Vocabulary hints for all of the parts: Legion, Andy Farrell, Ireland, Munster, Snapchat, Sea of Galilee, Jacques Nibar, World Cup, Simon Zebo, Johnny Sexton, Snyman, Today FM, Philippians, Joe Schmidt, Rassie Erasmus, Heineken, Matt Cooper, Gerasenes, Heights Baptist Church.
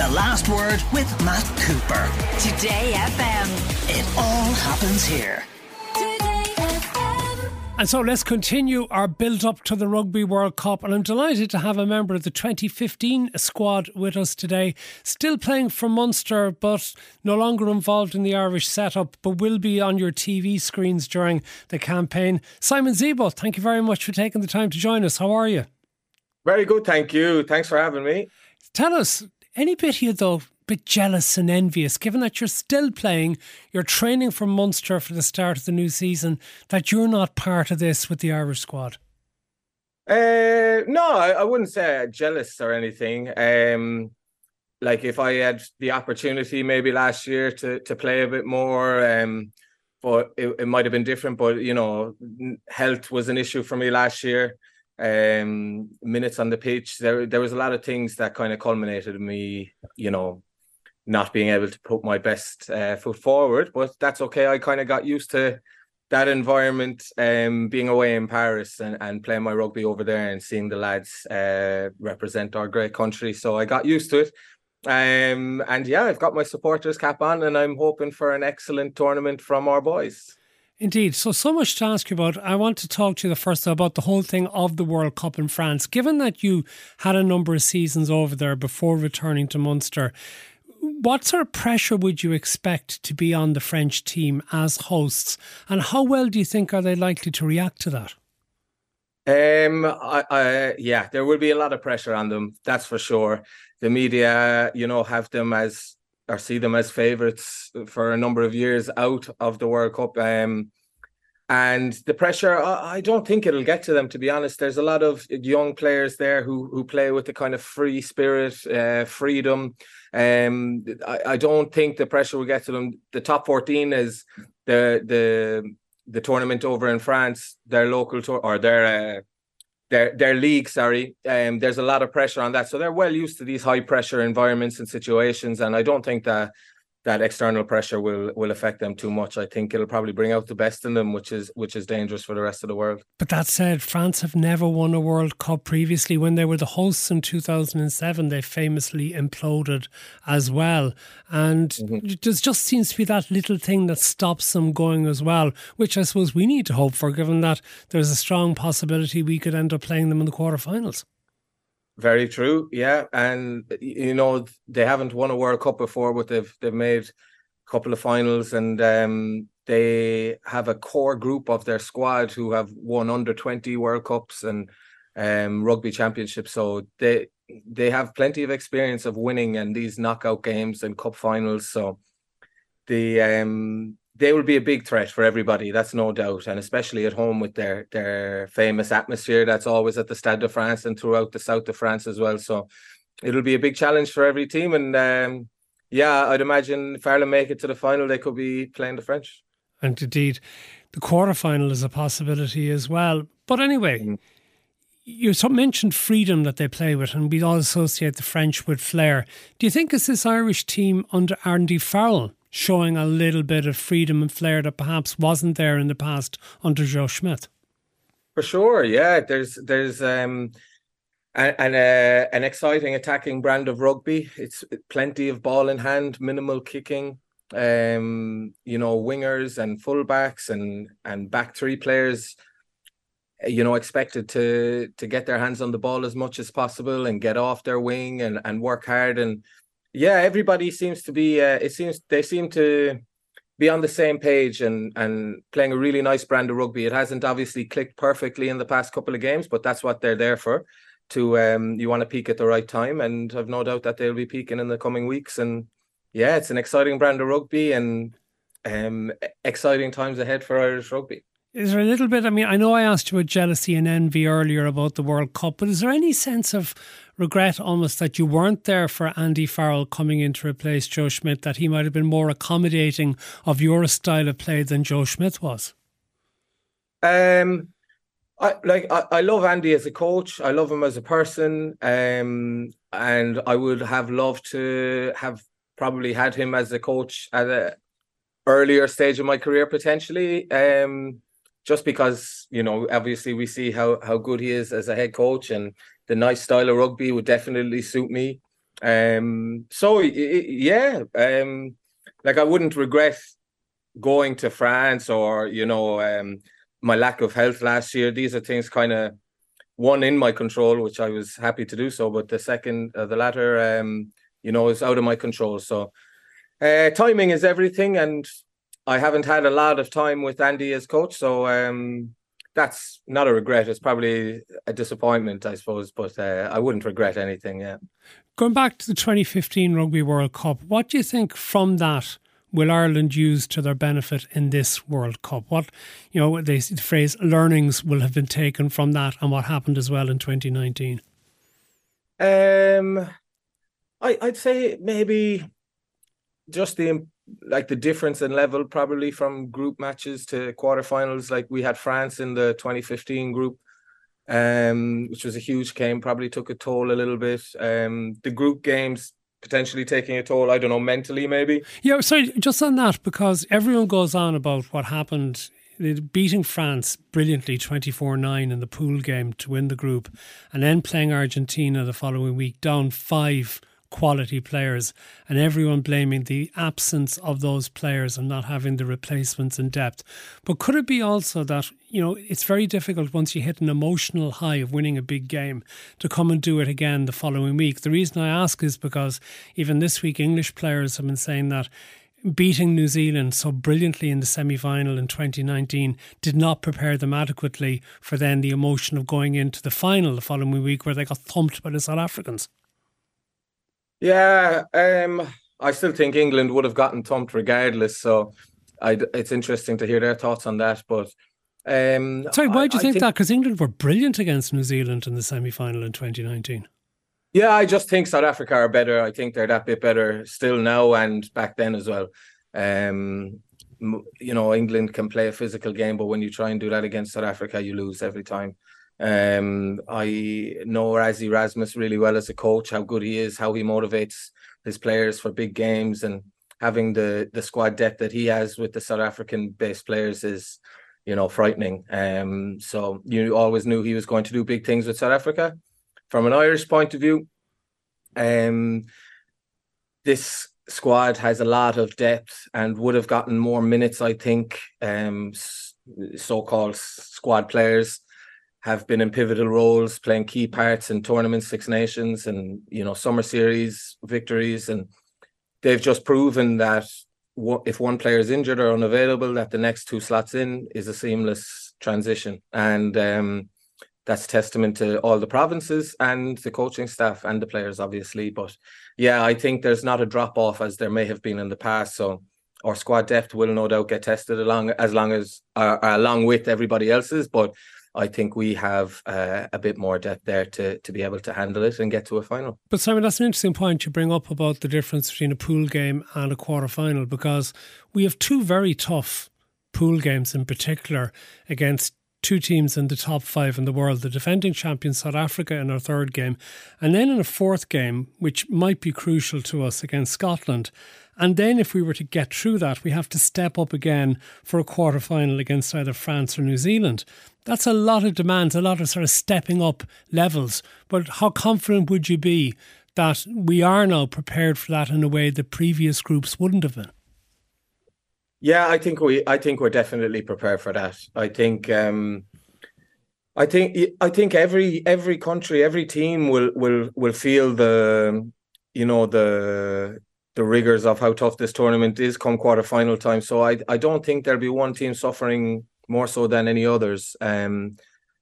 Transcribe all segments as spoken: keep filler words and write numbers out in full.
The Last Word with Matt Cooper. Today F M. It all happens here. And so let's continue our build-up to the Rugby World Cup, and I'm delighted to have a member of the twenty fifteen squad with us today, still playing for Munster but no longer involved in the Irish setup, but will be on your T V screens during the campaign. Simon Zebo, thank you very much for taking the time to join us. How are you? Very good, thank you. Thanks for having me. Tell us, any bit here though, bit jealous and envious, given that you're still playing, you're training for Munster for the start of the new season, that you're not part of this with the Irish squad? Uh, no, I, I wouldn't say jealous or anything. Um, like if I had the opportunity maybe last year to, to play a bit more, um, but it, it might have been different. But, you know, health was an issue for me last year. Um, minutes on the pitch, there there was a lot of things that kind of culminated in me, you know, not being able to put my best uh, foot forward, but that's okay. I kind of got used to that environment, um, being away in Paris and, and playing my rugby over there and seeing the lads uh, represent our great country. So I got used to it. Um, and yeah, I've got my supporters cap on and I'm hoping for an excellent tournament from our boys. Indeed. So, so much to ask you about. I want to talk to you the first about the whole thing of the World Cup in France. Given that you had a number of seasons over there before returning to Munster, what sort of pressure would you expect to be on the French team as hosts? And how well do you think are they likely to react to that? Um, I, I, yeah, there will be a lot of pressure on them. That's for sure. The media, you know, have them as or see them as favourites for a number of years out of the World Cup. Um, and the pressure, I, I don't think it'll get to them, to be honest. There's a lot of young players there who who play with the kind of free spirit, uh, freedom. Um, I, I don't think the pressure will get to them. The top fourteen is the the the tournament over in France, their local tour, or their... Uh, Their their league, sorry, um, there's a lot of pressure on that. So they're well used to these high pressure environments and situations. And I don't think that that external pressure will will affect them too much. I think it'll probably bring out the best in them, which is which is dangerous for the rest of the world. But that said, France have never won a World Cup previously. When they were the hosts in two thousand seven, they famously imploded as well. And mm-hmm. there just seems to be that little thing that stops them going as well, which I suppose we need to hope for, given that there's a strong possibility we could end up playing them in the quarterfinals. Very true, yeah. And, you know, they haven't won a World Cup before, but they've they've made a couple of finals, and um, they have a core group of their squad who have won under twenty World Cups and um, rugby championships. So they they have plenty of experience of winning in these knockout games and cup finals. So the um, they will be a big threat for everybody, that's no doubt, and especially at home with their their famous atmosphere that's always at the Stade de France and throughout the south of France as well. So it'll be a big challenge for every team. And um, yeah, I'd imagine if Ireland make it to the final, they could be playing the French. And indeed, the quarterfinal is a possibility as well. But anyway... Mm. You mentioned freedom that they play with, and we all associate the French with flair. Do you think it's this Irish team under Andy Farrell showing a little bit of freedom and flair that perhaps wasn't there in the past under Joe Schmidt? For sure, yeah. There's there's um, an an, uh, an exciting attacking brand of rugby. It's plenty of ball in hand, minimal kicking. Um, you know, wingers and fullbacks and and back three players, you know, expected to to get their hands on the ball as much as possible and get off their wing and, and work hard. And yeah, everybody seems to be, uh, it seems they seem to be on the same page and, and playing a really nice brand of rugby. It hasn't obviously clicked perfectly in the past couple of games, but that's what they're there for. To um, you want to peak at the right time, and I've no doubt that they'll be peaking in the coming weeks. And yeah, it's an exciting brand of rugby and um, exciting times ahead for Irish rugby. Is there a little bit, I mean, I know I asked you about jealousy and envy earlier about the World Cup, but is there any sense of regret almost that you weren't there for Andy Farrell coming in to replace Joe Schmidt, that he might have been more accommodating of your style of play than Joe Schmidt was? Um, I like I, I love Andy as a coach. I love him as a person. Um, and I would have loved to have probably had him as a coach at a earlier stage of my career, potentially. Um, Just because, you know, obviously we see how, how good he is as a head coach, and the nice style of rugby would definitely suit me. Um, so it, it, yeah, um, like I wouldn't regret going to France or, you know, um, my lack of health last year. These are things kind of one in my control, which I was happy to do so. But the second, uh, the latter, um, you know, is out of my control. So uh, timing is everything. And I haven't had a lot of time with Andy as coach. So um, that's not a regret. It's probably a disappointment, I suppose. But uh, I wouldn't regret anything. Yeah. Going back to the twenty fifteen Rugby World Cup, what do you think from that will Ireland use to their benefit in this World Cup? What, you know, they, the phrase learnings will have been taken from that and what happened as well in twenty nineteen? Um, I, I'd say maybe just the, like the difference in level probably from group matches to quarterfinals. Like we had France in the twenty fifteen group, um, which was a huge game, probably took a toll a little bit. Um, the group games potentially taking a toll, I don't know, mentally maybe. Yeah, so just on that, because everyone goes on about what happened, beating France brilliantly twenty-four nine in the pool game to win the group, and then playing Argentina the following week, down five quality players, and everyone blaming the absence of those players and not having the replacements in depth. But could it be also that, you know, it's very difficult once you hit an emotional high of winning a big game to come and do it again the following week? The reason I ask is because even this week English players have been saying that beating New Zealand so brilliantly in the semi-final in twenty nineteen did not prepare them adequately for then the emotion of going into the final the following week where they got thumped by the South Africans. Yeah, um, I still think England would have gotten thumped regardless. So I'd, it's interesting to hear their thoughts on that. But um, sorry, why do you I, think, I think that? Because England were brilliant against New Zealand in the semi-final in twenty nineteen. Yeah, I just think South Africa are better. I think they're that bit better still now and back then as well. Um, you know, England can play a physical game, but when you try and do that against South Africa, you lose every time. Um, I know Rassie Erasmus really well as a coach, how good he is, how he motivates his players for big games, and having the, the squad depth that he has with the South African-based players is, you know, frightening. Um, so you always knew he was going to do big things with South Africa. From an Irish point of view, um, this squad has a lot of depth and would have gotten more minutes, I think. Um, so-called squad players have been in pivotal roles, playing key parts in tournaments, Six Nations and, you know, summer series victories. And they've just proven that if one player is injured or unavailable, that the next two slots in is a seamless transition. And um, that's testament to all the provinces and the coaching staff and the players, obviously. But yeah, I think there's not a drop off as there may have been in the past. So our squad depth will no doubt get tested along as long as uh, along with everybody else's. But I think we have uh, a bit more depth there to, to be able to handle it and get to a final. But Simon, that's an interesting point you bring up about the difference between a pool game and a quarterfinal, because we have two very tough pool games in particular against two teams in the top five in the world, the defending champion South Africa in our third game, and then in a fourth game, which might be crucial to us, against Scotland. And then if we were to get through that, we have to step up again for a quarterfinal against either France or New Zealand. That's a lot of demands, a lot of sort of stepping up levels. But how confident would you be that we are now prepared for that in a way that previous groups wouldn't have been? Yeah, I think we. I think we're definitely prepared for that. I think. Um, I think. I think every every country, every team will will will feel the, you know, the the rigors of how tough this tournament is come quarterfinal time. So I I don't think there'll be one team suffering more so than any others. Um,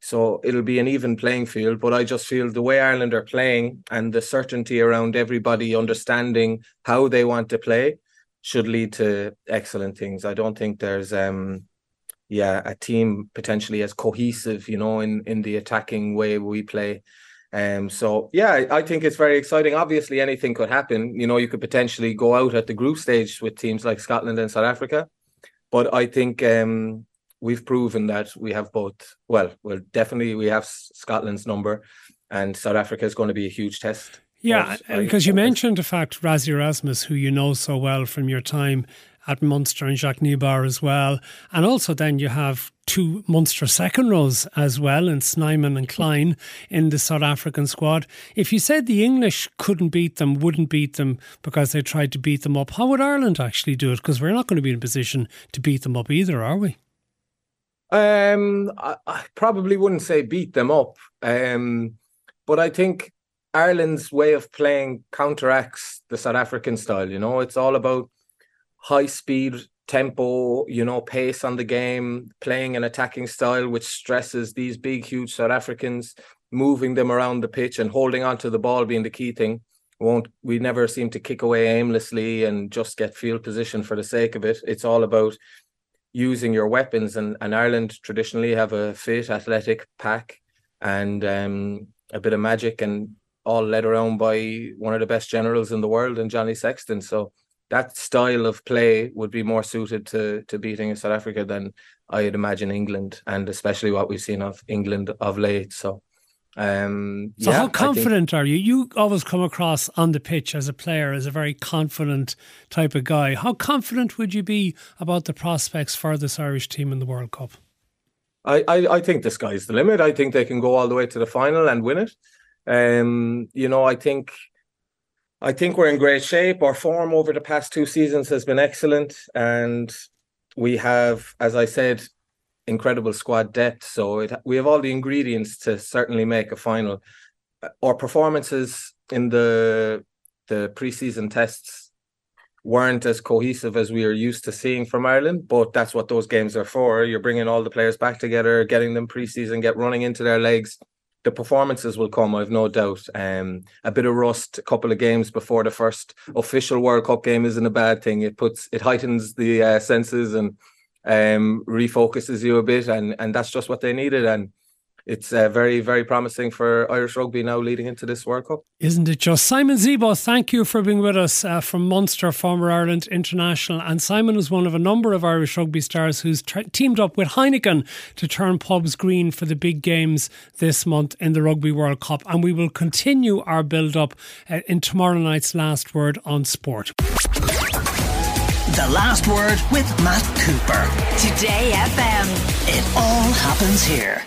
so it'll be an even playing field. But I just feel the way Ireland are playing and the certainty around everybody understanding how they want to play should lead to excellent things. I don't think there's, um, yeah, a team potentially as cohesive, you know, in, in the attacking way we play. Um, so, yeah, I think it's very exciting. Obviously, anything could happen. You know, you could potentially go out at the group stage with teams like Scotland and South Africa. But I think um, we've proven that we have both. Well, well, definitely we have Scotland's number, and South Africa is going to be a huge test. Yeah, because you mentioned, in fact, Rassie Erasmus, who you know so well from your time at Munster and Jacques Nibar as well. And also then you have two Munster second rows as well, and Snyman and Klein in the South African squad. If you said the English couldn't beat them, wouldn't beat them because they tried to beat them up, how would Ireland actually do it? Because we're not going to be in a position to beat them up either, are we? Um, I, I probably wouldn't say beat them up, um, but I think Ireland's way of playing counteracts the South African style. You know, it's all about high speed, tempo, you know, pace on the game, playing an attacking style which stresses these big, huge South Africans, moving them around the pitch and holding on to the ball being the key thing. Won't we never seem to kick away aimlessly and just get field position for the sake of it. It's all about using your weapons, and, and Ireland traditionally have a fit, athletic pack and um, a bit of magic, and all led around by one of the best generals in the world and Johnny Sexton. So that style of play would be more suited to to beating South Africa than I'd imagine England, and especially what we've seen of England of late. So, um, so yeah, how confident are you? You always come across on the pitch as a player as a very confident type of guy. How confident would you be about the prospects for this Irish team in the World Cup? I, I, I think the sky's the limit. I think they can go all the way to the final and win it. Um, you know, I think... I think we're in great shape. Our form over the past two seasons has been excellent. And we have, as I said, incredible squad depth. So it, we have all the ingredients to certainly make a final. Our performances in the the pre-season tests weren't as cohesive as we are used to seeing from Ireland, but that's what those games are for. You're bringing all the players back together, getting them pre-season, get running into their legs. The performances will come, I've no doubt. Um, a bit of rust, a couple of games before the first official World Cup game isn't a bad thing. It puts, it heightens the uh, senses and um, refocuses you a bit, and and that's just what they needed. And it's uh, very, very promising for Irish rugby now leading into this World Cup. Isn't it just? Simon Zebo, thank you for being with us uh, from Munster, former Ireland international. And Simon is one of a number of Irish rugby stars who's tra- teamed up with Heineken to turn pubs green for the big games this month in the Rugby World Cup. And we will continue our build-up uh, in tomorrow night's Last Word on Sport. The Last Word with Matt Cooper. Today F M. It all happens here.